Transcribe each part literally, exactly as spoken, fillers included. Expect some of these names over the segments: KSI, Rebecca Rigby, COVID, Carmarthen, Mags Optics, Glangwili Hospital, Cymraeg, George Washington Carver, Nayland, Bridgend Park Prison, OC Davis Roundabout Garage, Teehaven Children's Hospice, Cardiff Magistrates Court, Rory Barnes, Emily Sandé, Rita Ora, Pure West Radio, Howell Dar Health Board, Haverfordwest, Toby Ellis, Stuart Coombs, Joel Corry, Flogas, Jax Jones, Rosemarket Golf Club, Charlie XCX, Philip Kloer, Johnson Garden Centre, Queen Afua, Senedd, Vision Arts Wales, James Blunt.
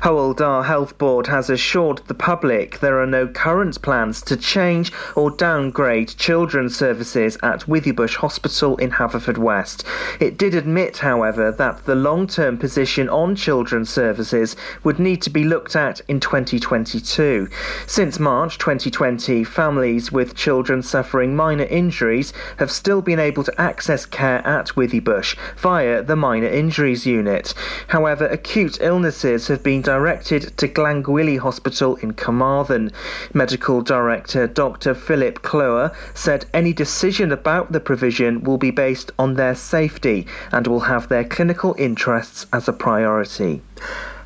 Howell Dar Health Board has assured the public there are no current plans to change or downgrade children's services at Withybush Hospital in Haverfordwest. It did admit, however, that the long-term position on children's services would need to be looked at in twenty twenty-two. Since March twenty twenty, families with children suffering minor injuries have still been able to access care at Withybush via the Minor Injuries Unit. However, acute illnesses have been directed to Glangwili Hospital in Carmarthen. Medical Director Doctor Philip Kloer said any decision about the provision will be based on their safety and will have their clinical interests as a priority.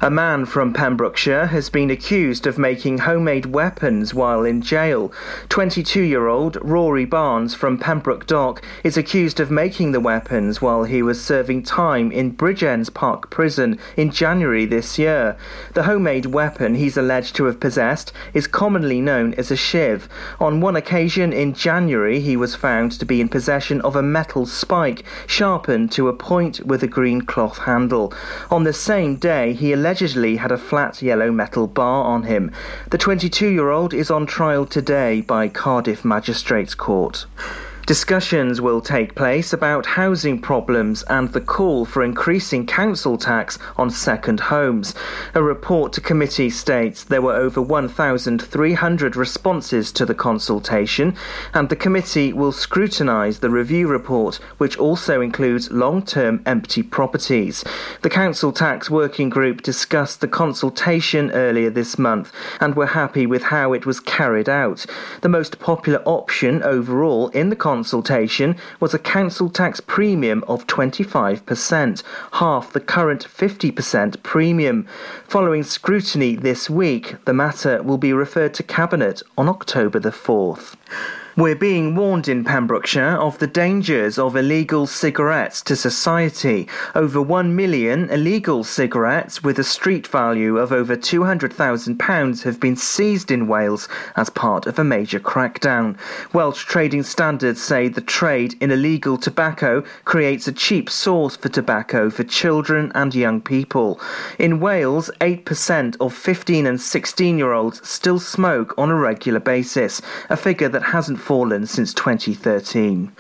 A man from Pembrokeshire has been accused of making homemade weapons while in jail. twenty-two-year-old Rory Barnes from Pembroke Dock is accused of making the weapons while he was serving time in Bridgend Park Prison in January this year. The homemade weapon he's alleged to have possessed is commonly known as a shiv. On one occasion in January, he was found to be in possession of a metal spike sharpened to a point with a green cloth handle. On the same day, he allegedly allegedly had a flat yellow metal bar on him. The twenty-two-year-old is on trial today by Cardiff Magistrates Court. Discussions will take place about housing problems and the call for increasing council tax on second homes. A report to committee states there were over one thousand three hundred responses to the consultation, and the committee will scrutinise the review report, which also includes long-term empty properties. The council tax working group discussed the consultation earlier this month and were happy with how it was carried out. The most popular option overall in the consultation consultation was a council tax premium of twenty-five percent, half the current fifty percent premium. Following scrutiny this week, the matter will be referred to Cabinet on October the fourth. We're being warned in Pembrokeshire of the dangers of illegal cigarettes to society. Over one million illegal cigarettes with a street value of over two hundred thousand pounds have been seized in Wales as part of a major crackdown. Welsh trading standards say the trade in illegal tobacco creates a cheap source for tobacco for children and young people. In Wales, eight percent of fifteen and sixteen-year-olds still smoke on a regular basis, a figure that hasn't fallen since twenty thirteen.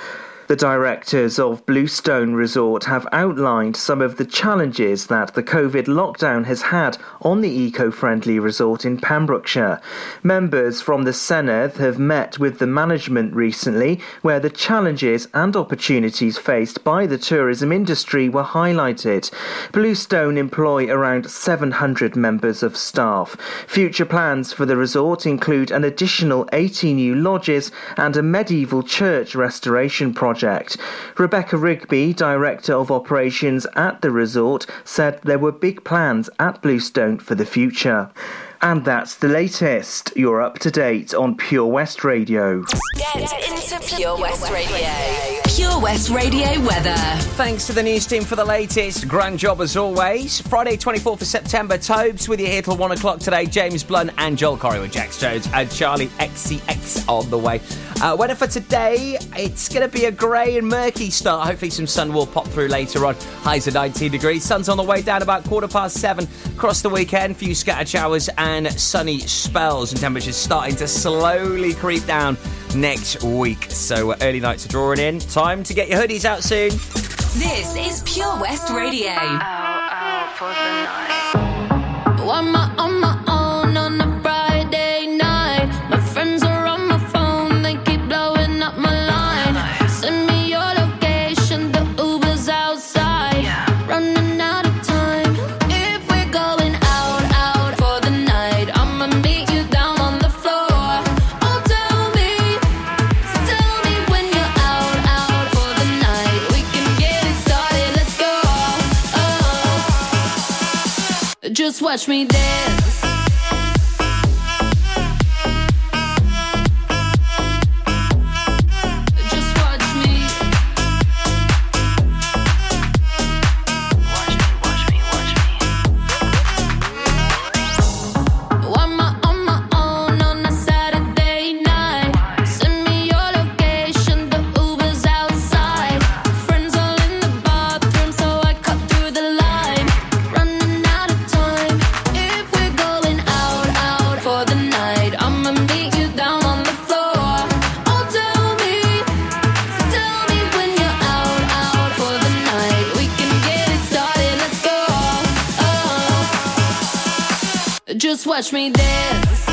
The directors of Bluestone Resort have outlined some of the challenges that the COVID lockdown has had on the eco-friendly resort in Pembrokeshire. Members from the Senedd have met with the management recently, where the challenges and opportunities faced by the tourism industry were highlighted. Bluestone employ around seven hundred members of staff. Future plans for the resort include an additional eighty new lodges and a medieval church restoration project. Project. Rebecca Rigby, Director of Operations at the resort, said there were big plans at Bluestone for the future. And that's the latest. You're up to date on Pure West Radio. Get into Pure West Radio. Pure West Radio weather. Thanks to the news team for the latest. Grand job as always. Friday twenty-fourth of September, Tobes with you here till one o'clock today. James Blunt and Joel Corry with Jax Jones and Charlie X C X on the way. Uh, weather for today, it's going to be a grey and murky start. Hopefully some sun will pop through later on. Highs are nineteen degrees. Sun's on the way down about quarter past seven. Across the weekend, few scattered showers and sunny spells, and temperatures starting to slowly creep down next week. So uh, early nights are drawing in. Time to get your hoodies out soon. This is Pure West Radio. Ow, ow, for the night. One more. Just watch me dance. Just watch me dance.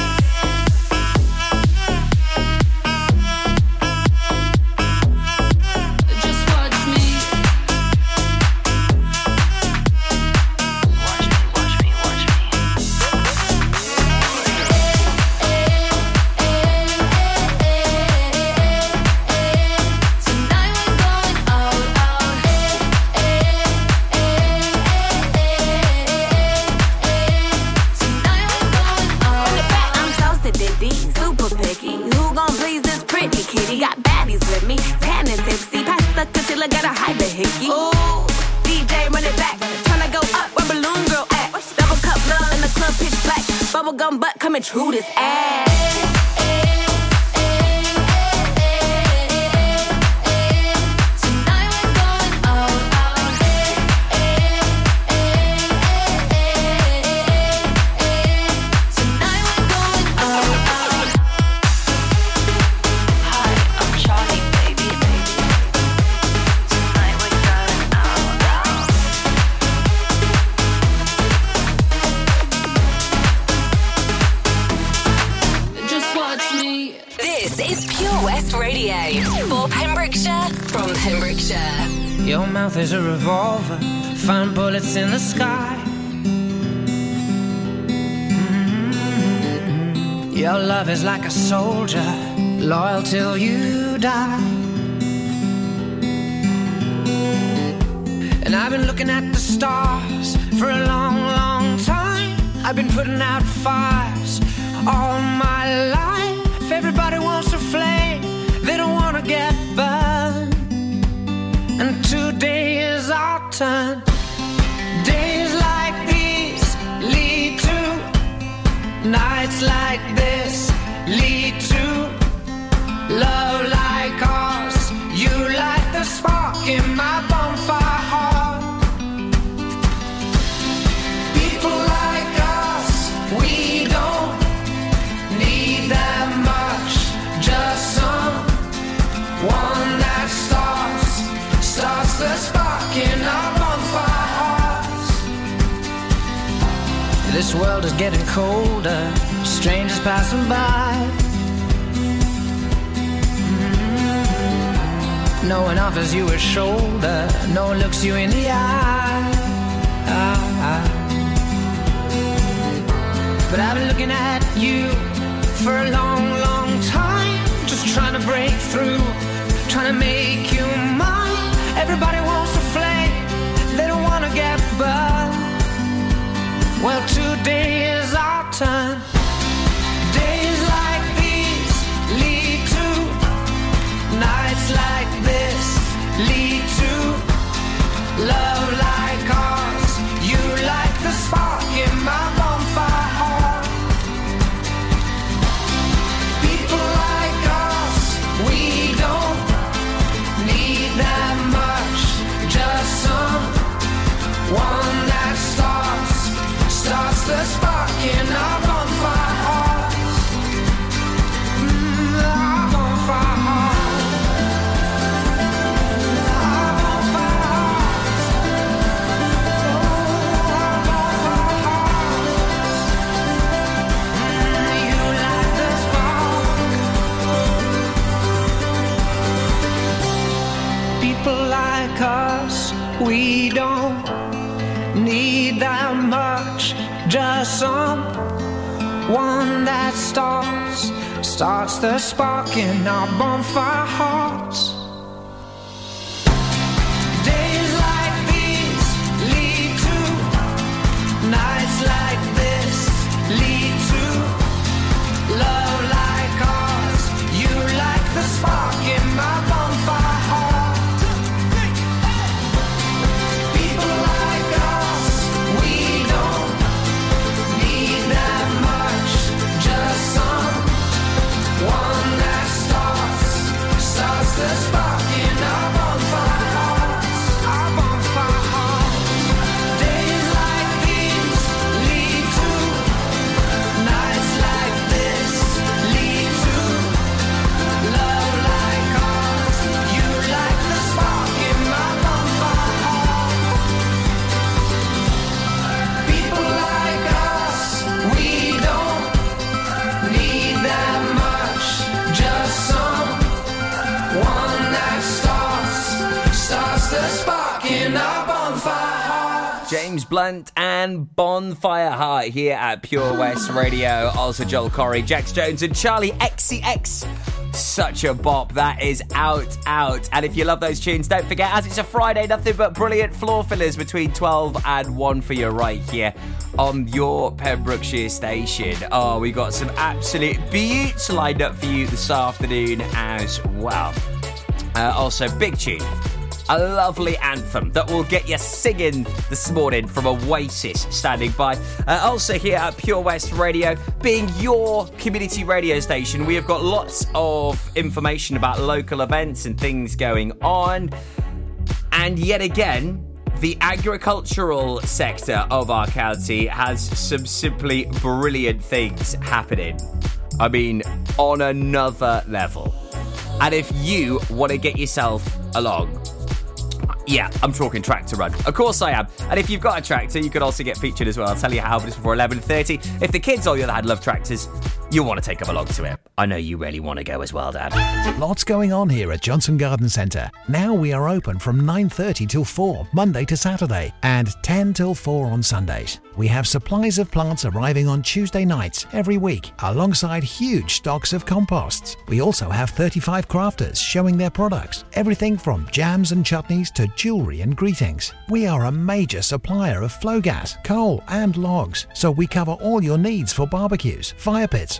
We don't need that much, just someone that starts, starts the spark in our bonfire hearts. Days like these lead to, nights like this lead to, love like ours, you like the spark in my bonfire heart. That's James Blunt and Bonfire Heart here at Pure West Radio. Also Joel Corry, Jax Jones and Charlie X C X. Such a bop. That is out, out. And if you love those tunes, don't forget, as it's a Friday, nothing but brilliant floor fillers between twelve and one for you right here on your Pembrokeshire station. Oh, we got some absolute beauts lined up for you this afternoon as well. Uh, also, big tune. A lovely anthem that will get you singing this morning from Oasis standing by. Uh, also here at Pure West Radio, being your community radio station, we have got lots of information about local events and things going on. And yet again, the agricultural sector of our county has some simply brilliant things happening. I mean, on another level. And if you want to get yourself along... Yeah, I'm talking tractor run. Of course I am. And if you've got a tractor, you could also get featured as well. I'll tell you how, but it's before eleven thirty. If the kids, on the other hand, love tractors, you'll want to take them along to it. I know you really want to go as well, Dad. Lots going on here at Johnson Garden Centre. Now we are open from nine thirty till four, Monday to Saturday, and ten till four on Sundays. We have supplies of plants arriving on Tuesday nights every week, alongside huge stocks of composts. We also have thirty-five crafters showing their products, everything from jams and chutneys to jewellery and greetings. We are a major supplier of Flogas, coal and logs, so we cover all your needs for barbecues, fire pits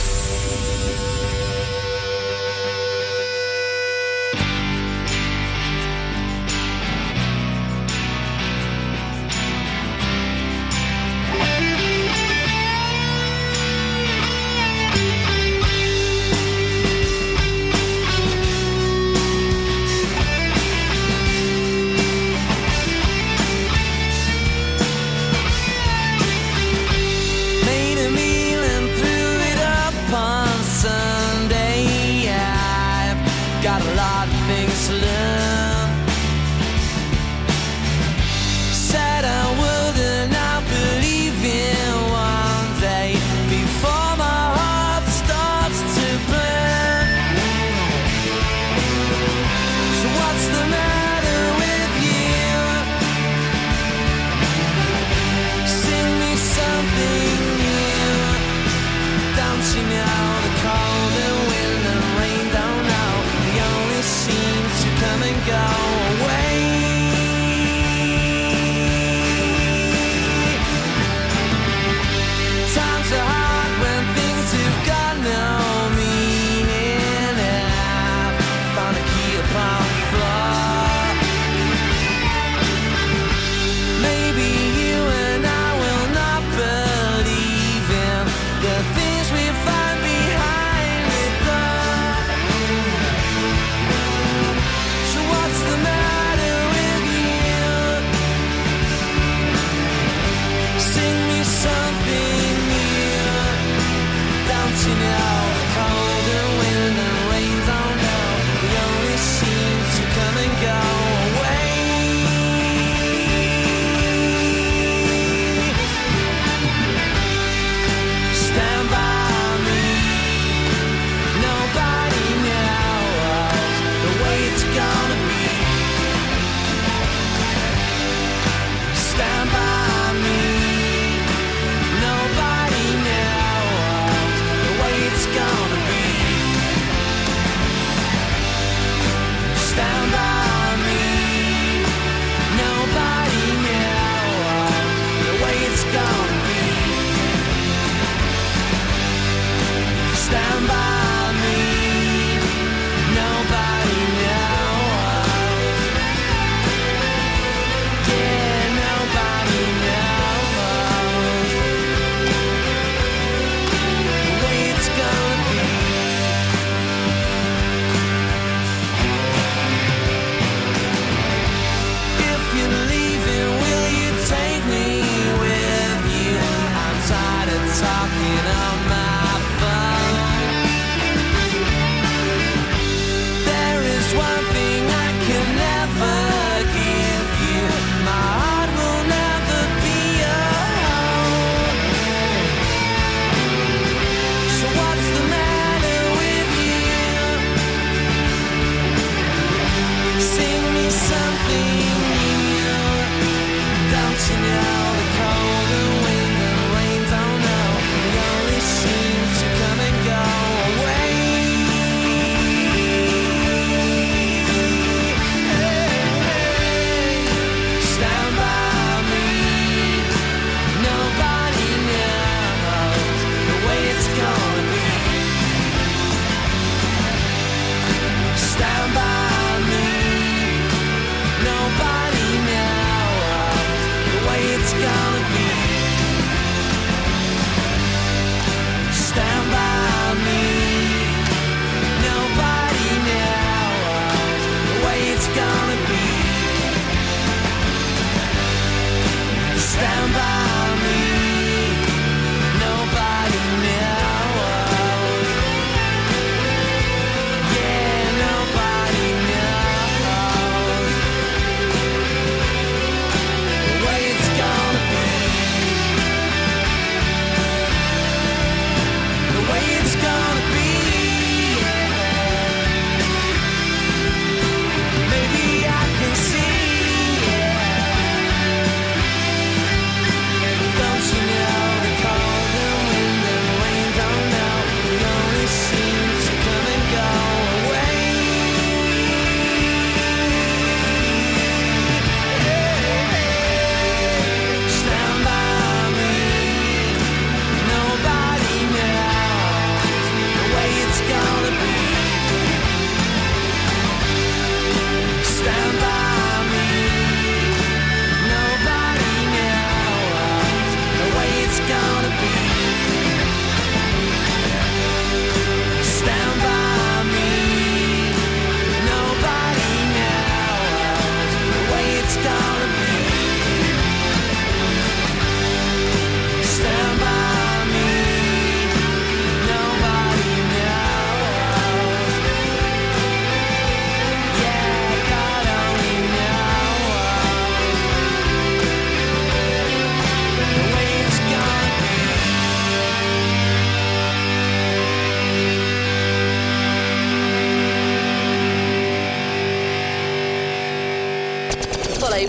Made a meal and threw it up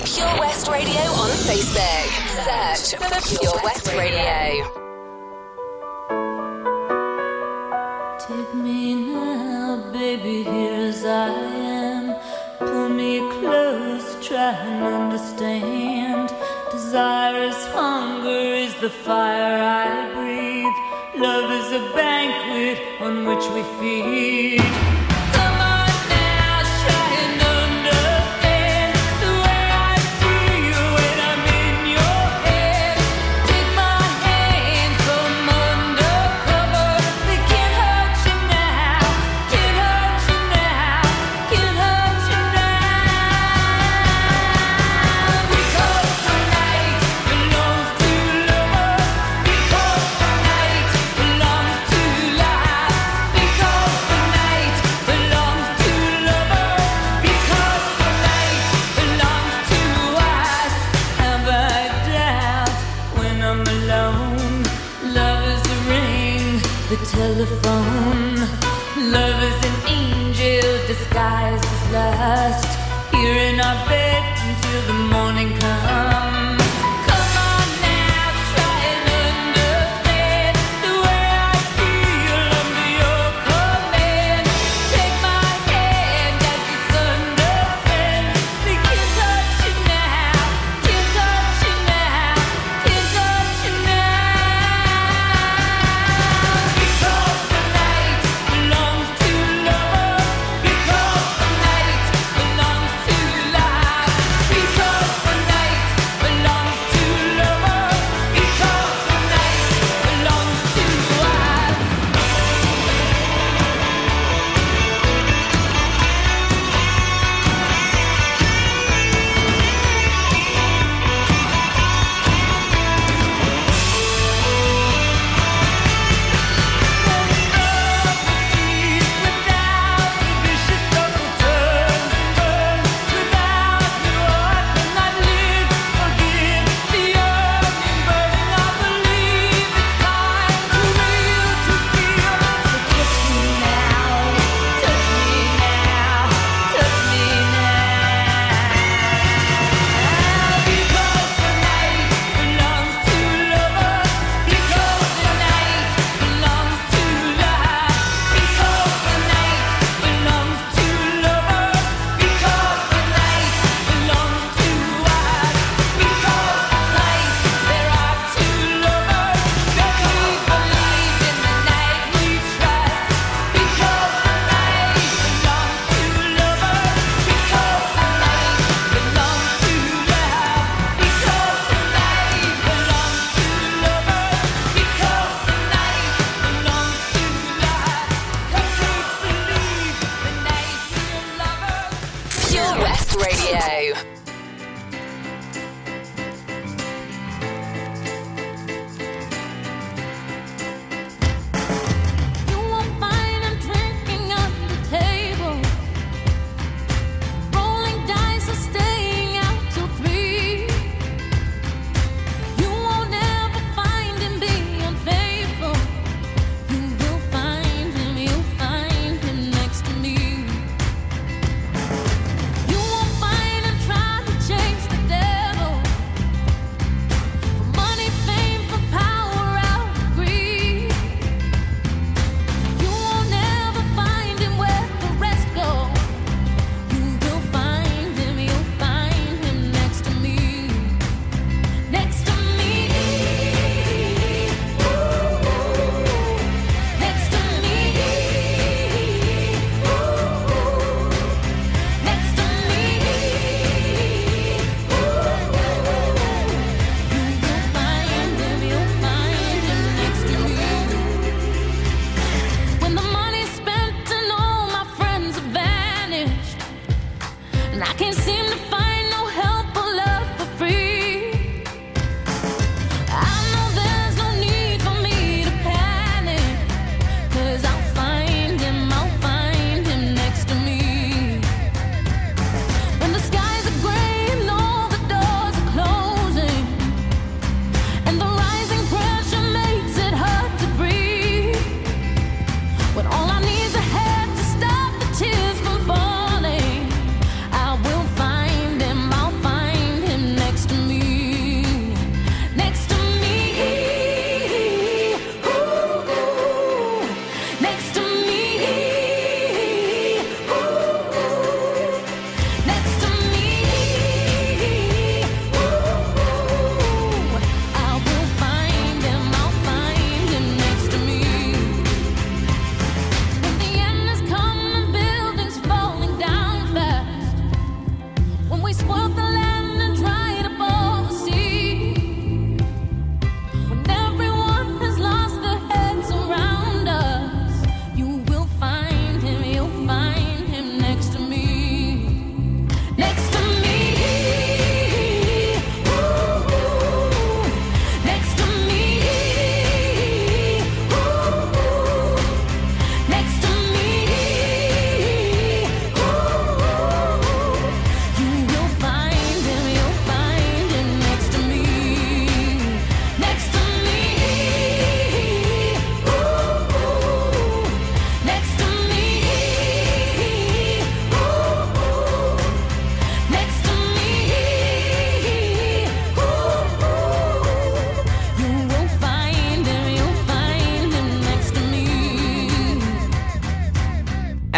Pure West Radio on Facebook. Search for Pure West Radio. Take me now, baby, here as I am. Pull me close, try and understand. Desire is hunger, is the fire I breathe. Love is a banquet on which we feed. Telephone. Love is an angel disguised as lust. Here in our bed until the morning comes. Bye.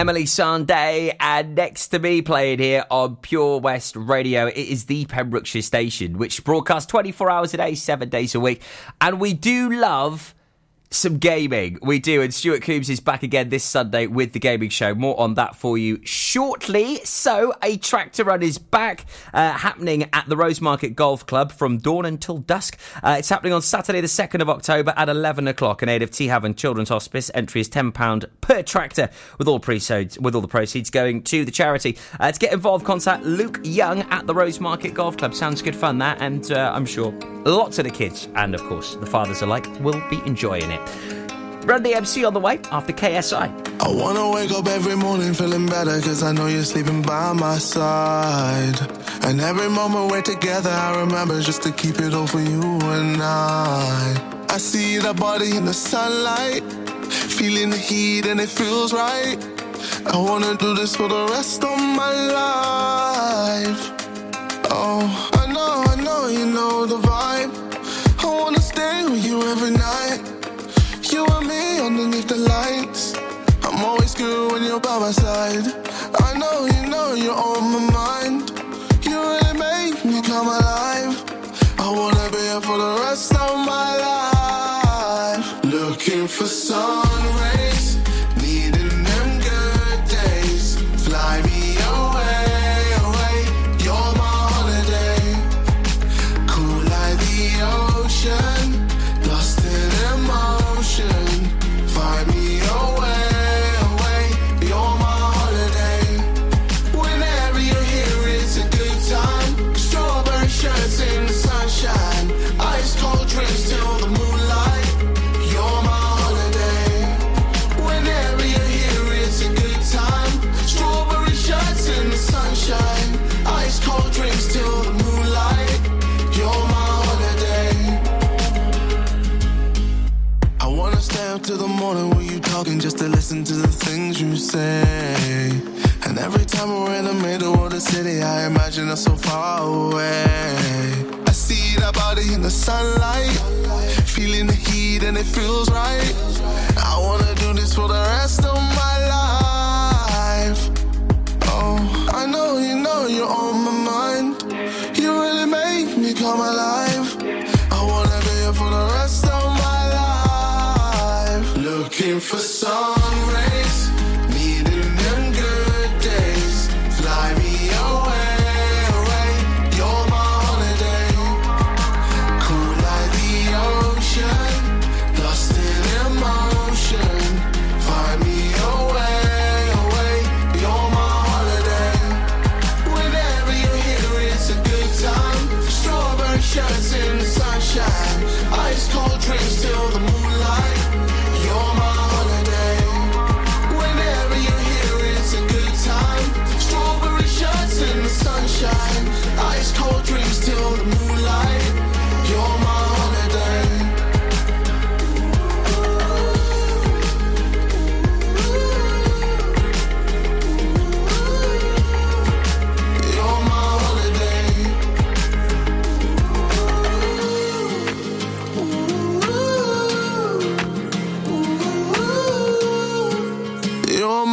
Emily Sandé, and next to me playing here on Pure West Radio, it is the Pembrokeshire station, which broadcasts twenty-four hours a day, seven days a week, and we do love some gaming. We do, and Stuart Coombs is back again this Sunday with the gaming show. More on that for you shortly. So, a tractor run is back, uh, happening at the Rosemarket Golf Club from dawn until dusk. Uh, it's happening on Saturday the second of October at eleven o'clock in aid of Teehaven Children's Hospice. Entry is ten pounds per tractor, with all, pre-sodes, with all the proceeds going to the charity. Uh, to get involved, contact Luke Young at the Rosemarket Golf Club. Sounds good fun, that, and uh, I'm sure lots of the kids, and of course the fathers alike, will be enjoying it. Run the M C on the way after K S I. I wanna wake up every morning feeling better, cause I know you're sleeping by my side. And every moment we're together I remember just to keep it all for you and I. I see the body in the sunlight, feeling the heat and it feels right. I wanna do this for the rest of my life. Oh, I know, I know, you know the vibe. I wanna stay with you every night, you and me underneath the lights. I'm always good when you're by my side. I know, you know, you're on my mind. You really make me come alive. I wanna be here for the rest of my life. Looking for sun rays, needing them good days. Fly me away, away, you're my holiday. Cool like the ocean, lost in emotion. Find me away, away, you're my holiday. Whenever you're here, it's a good time. Strawberry shirts in the sunshine, ice cold drinks till the moonlight. You're my holiday. Whenever you're here, it's a good time. Strawberry shirts in the sunshine, ice cold drinks till the moonlight. You're my up to the morning when you talking, just to listen to the things you say. And every time we're in the middle of the city, I imagine us so far away. I see that body in the sunlight, feeling the heat and it feels right. I wanna do this for the rest of my life. Oh, I know, you know, you're on my mind. You really make me come alive. I wanna be here for the rest of my life. Looking for sun rays, needing them good days. Fly me away, away, you're my holiday. Cool like the ocean, lost in emotion. Find me away, away, you're my holiday. Whenever you're here, it's a good time. Strawberry shirts in the sunshine, ice cold drinks till the moonlight. You're my holiday. Whenever you're here, it's a good time. Strawberry shirts in the sunshine, ice cold drinks till the moonlight. You're my holiday.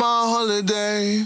Holiday.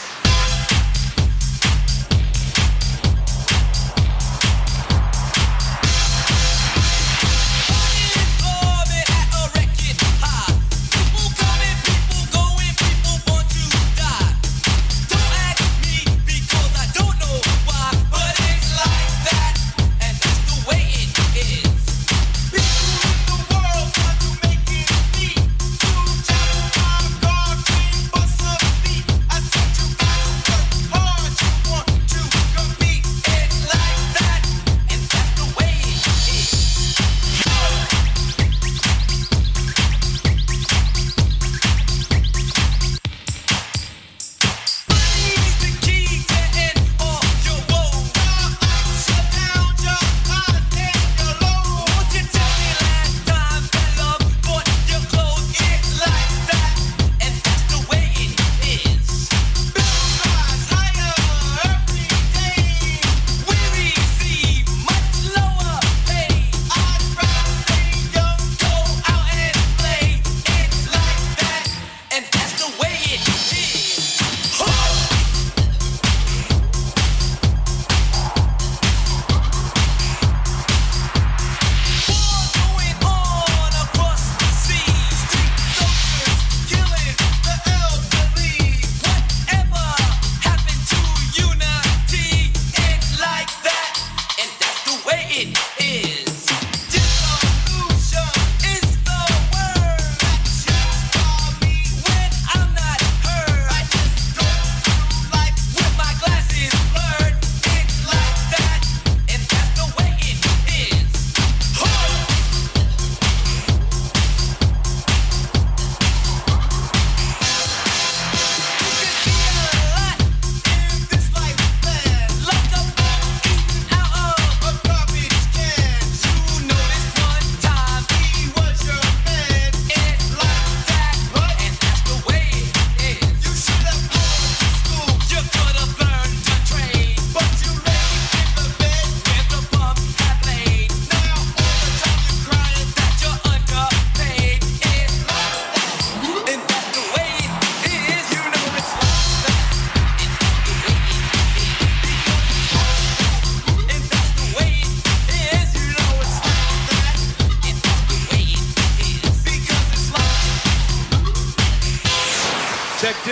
Thank you.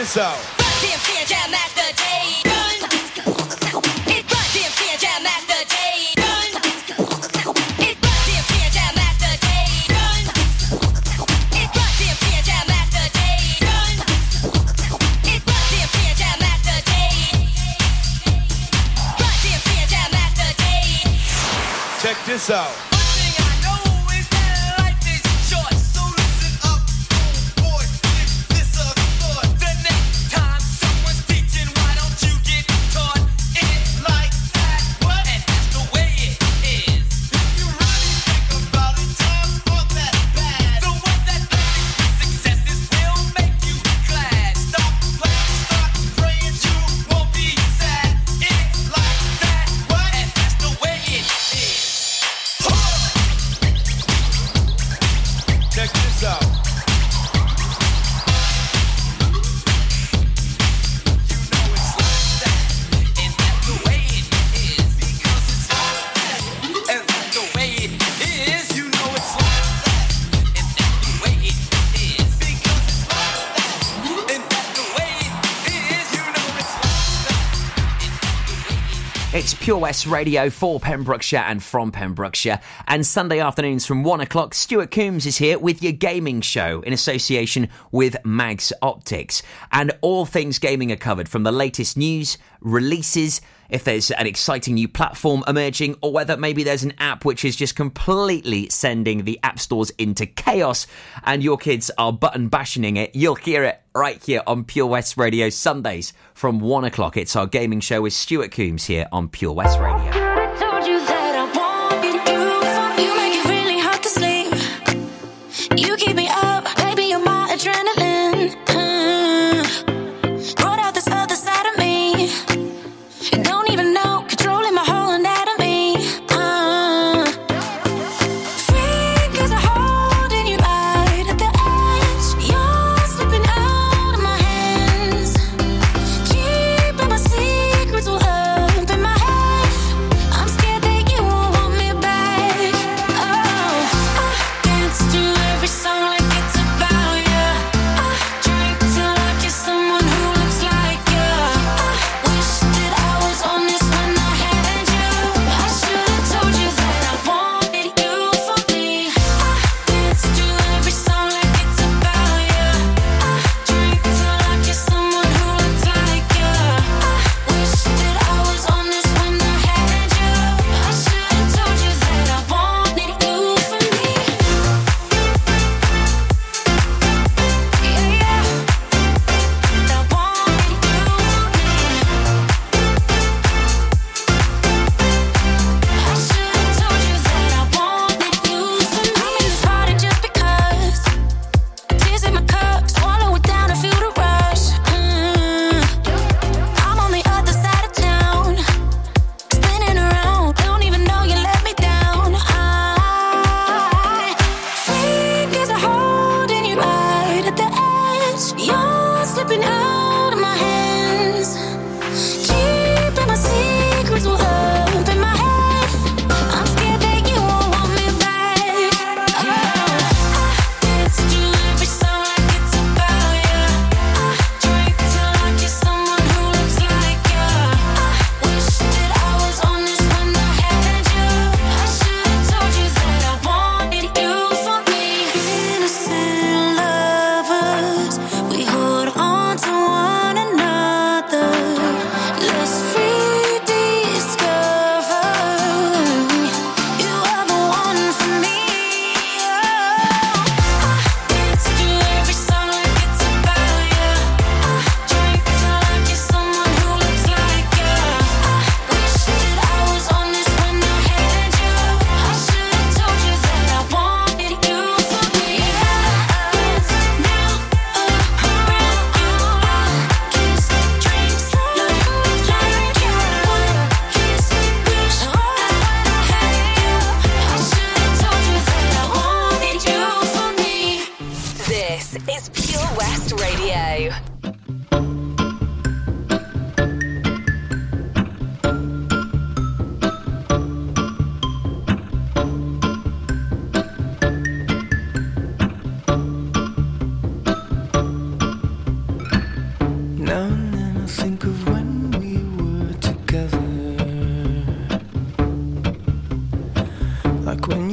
so. Check this out. Pure West Radio for Pembrokeshire and from Pembrokeshire. And Sunday afternoons from one o'clock, Stuart Coombs is here with your gaming show in association with Mags Optics. And all things gaming are covered, from the latest news, releases, if there's an exciting new platform emerging, or whether maybe there's an app which is just completely sending the app stores into chaos and your kids are button bashing it. You'll hear it right here on Pure West Radio Sundays from one o'clock. It's our gaming show with Stuart Coombs here on Pure West Radio.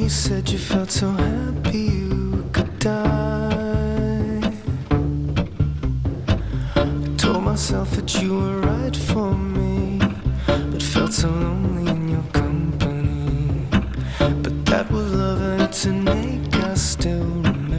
You said you felt so happy you could die. I told myself that you were right for me, but felt so lonely in your company. But that was love, and it's innate, I still remember.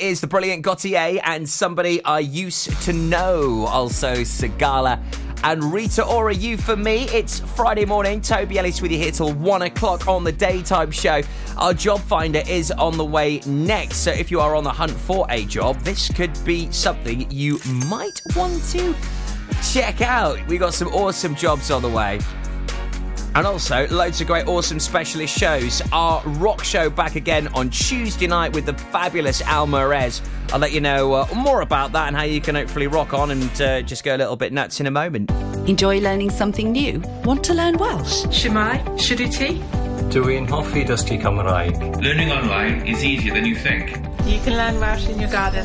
Is the brilliant Gautier and Somebody I Used to Know, also Segala and Rita Ora. You for me. It's Friday morning. Toby Ellis with you here till one o'clock on the daytime show. Our job finder is on the way next, so if you are on the hunt for a job, this could be something you might want to check out. We got some awesome jobs on the way. And also, loads of great, awesome specialist shows. Our rock show back again on Tuesday night with the fabulous Al Marez. I'll let you know uh, more about that and how you can hopefully rock on and uh, just go a little bit nuts in a moment. Enjoy learning something new? Want to learn Welsh? Shemai, Shuduti? Dwi'n hoffi dysgu Cymraeg. Learning online is easier than you think. You can learn Welsh in your garden.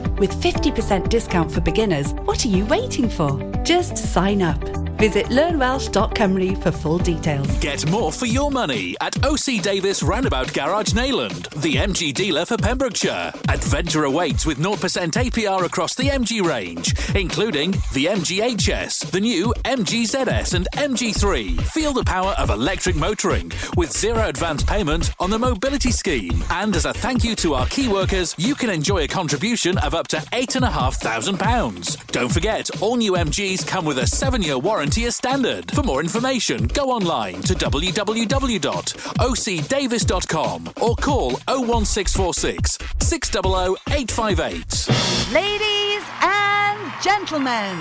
With fifty percent discount for beginners, what are you waiting for? Just sign up. Visit learn welsh dot cymru for full details. Get more for your money at O C Davis Roundabout Garage, Nayland, the M G dealer for Pembrokeshire. Adventure awaits with zero percent A P R across the M G range, including the M G H S, the new M G Z S and M G three. Feel the power of electric motoring with zero advance payment on the mobility scheme. And as a thank you to our key workers, you can enjoy a contribution of up to eight thousand five hundred pounds. Don't forget, all new M Gs come with a seven-year warranty as standard. For more information, go online to w w w dot o c davis dot com or call zero one six four six six zero zero eight five eight. Ladies and gentlemen,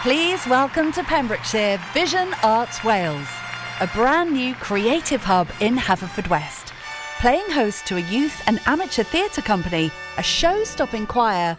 please welcome to Pembrokeshire Vision Arts Wales, a brand new creative hub in Haverfordwest, playing host to a youth and amateur theatre company, a show-stopping choir,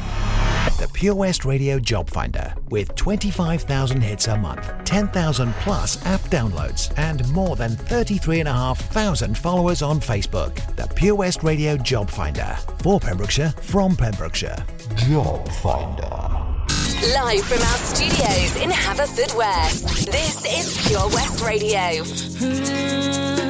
The Pure West Radio Job Finder, with twenty-five thousand hits a month, ten thousand plus app downloads, and more than thirty-three thousand five hundred followers on Facebook. The Pure West Radio Job Finder, for Pembrokeshire, from Pembrokeshire. Job Finder. Live from our studios in Haverfordwest, this is Pure West Radio. Mm.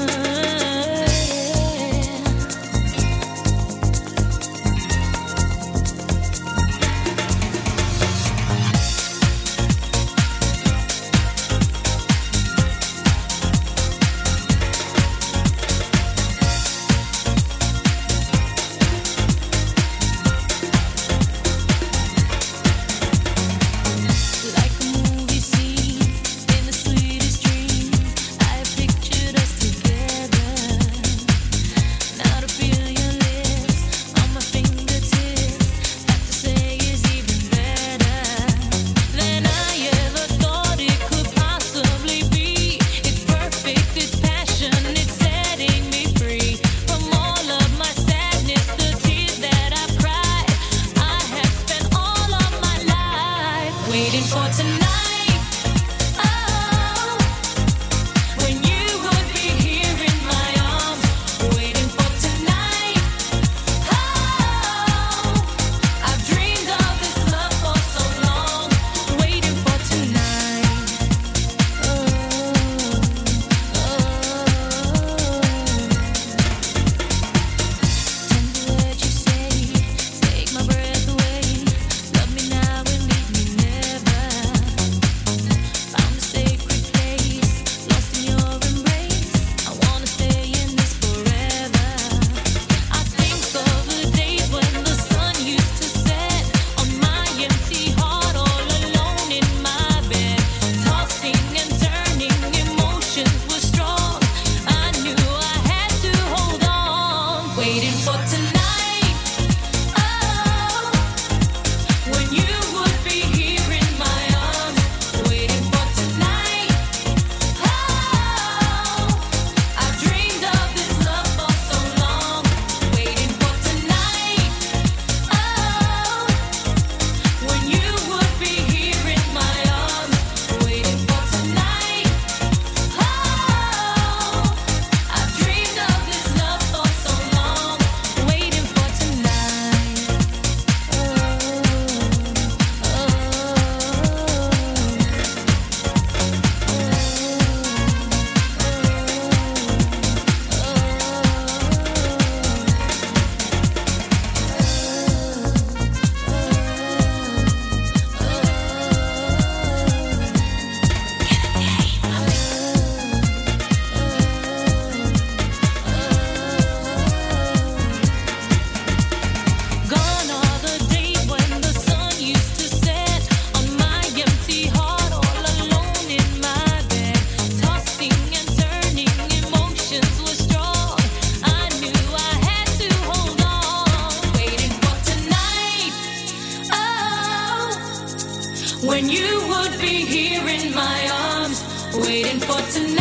waiting for tonight.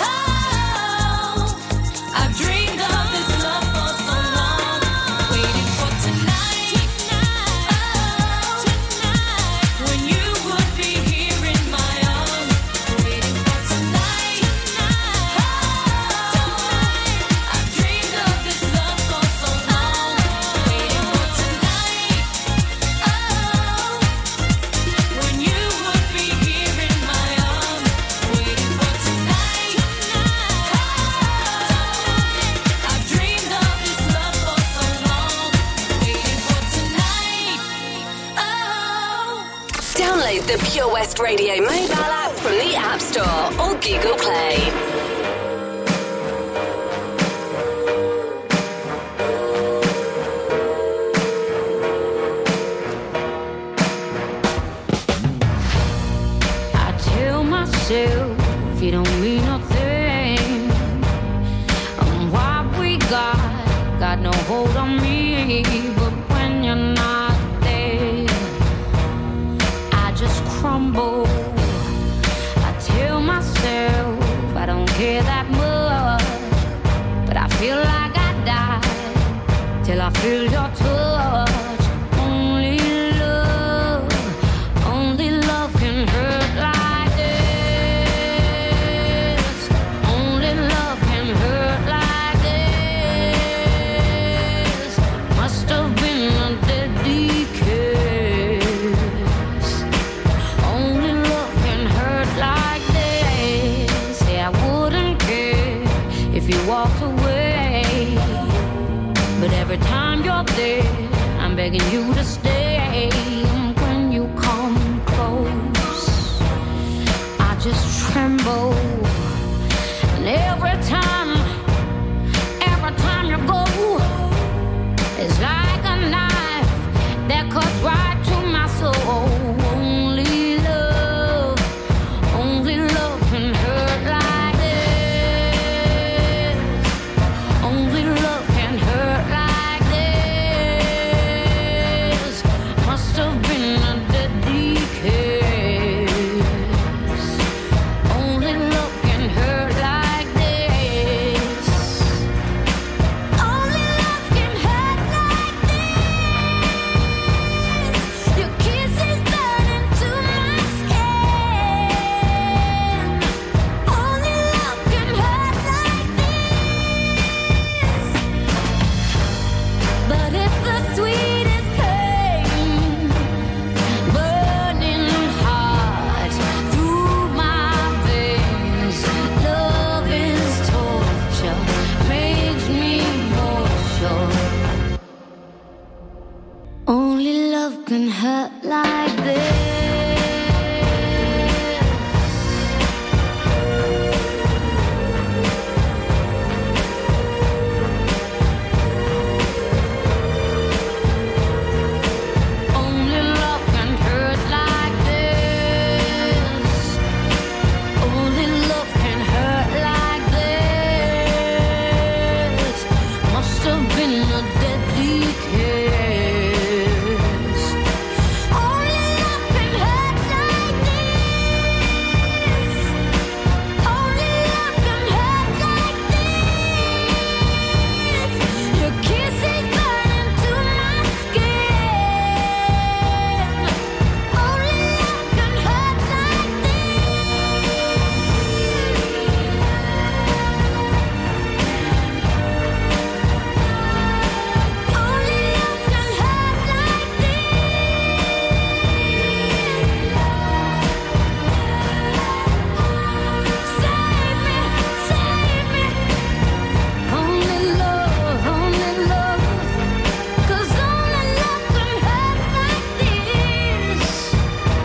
Oh, I've dreamed of this love for so long. Waiting for tonight, oh, tonight, when you would be here in my arms. Waiting for tonight, oh, I've dreamed of this love for so long. Waiting for tonight, oh, when you would be here in my arms. Waiting for tonight, oh, I've dreamed of this love for so long. Waiting for tonight, oh. Download the Pure West Radio mobile app from the App Store or Google Play. I tell myself you don't mean nothing, and what we got got no hold on me. But when you're not there, I just crumble. I tell myself I don't care that much, but I feel like I die till I feel your touch. Only love, only love can hurt like this. Only love can hurt like this. Must have been a deadly kiss. Only love can hurt like this. Say I wouldn't care if you walked away, but every time you're there, I'm begging you to stay. And when you come close, I just tremble. And every time, every time you go, it's like a knife that cuts right to my soul. Only love, only love can hurt like this. Only love can hurt like this. Must have been a deadly kiss. Only love can hurt like this. Only love can hurt like this. Your kiss is burning to my skin. Only love can hurt like this. But it's the sweetest pain, burning heart through my veins. Love is torture, makes me mortal. Only love can hurt like this. Only love can hurt like this. Only love can hurt like this. Must have been a deadly kiss. Only love can hurt like this. Only love can hurt like this. Your kiss is burning to my skin. Only love can hurt like this. Only love can hurt like this. Save me, save me. Only love, only love. 'Cause only love can hurt like this. And it must have been a deadly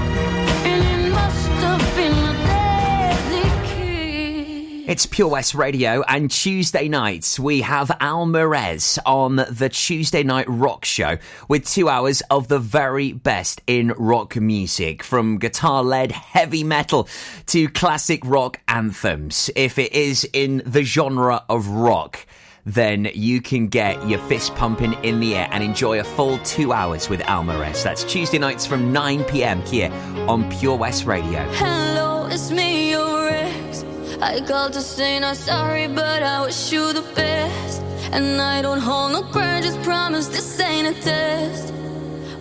kiss. It's Pure West Radio, and Tuesday nights we have Al Marez on the Tuesday Night Rock Show with two hours of the very best in rock music, from guitar-led heavy metal to classic rock anthems. If it is in the genre of rock, then you can get your fist pumping in the air and enjoy a full two hours with Al Marez. That's Tuesday nights from nine p.m. here on Pure West Radio. Hello, out, it's me, your ex. I called to say not sorry, but I wish you the best. And I don't hold no grudges, promise this ain't a test.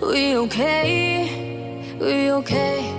We okay, we okay.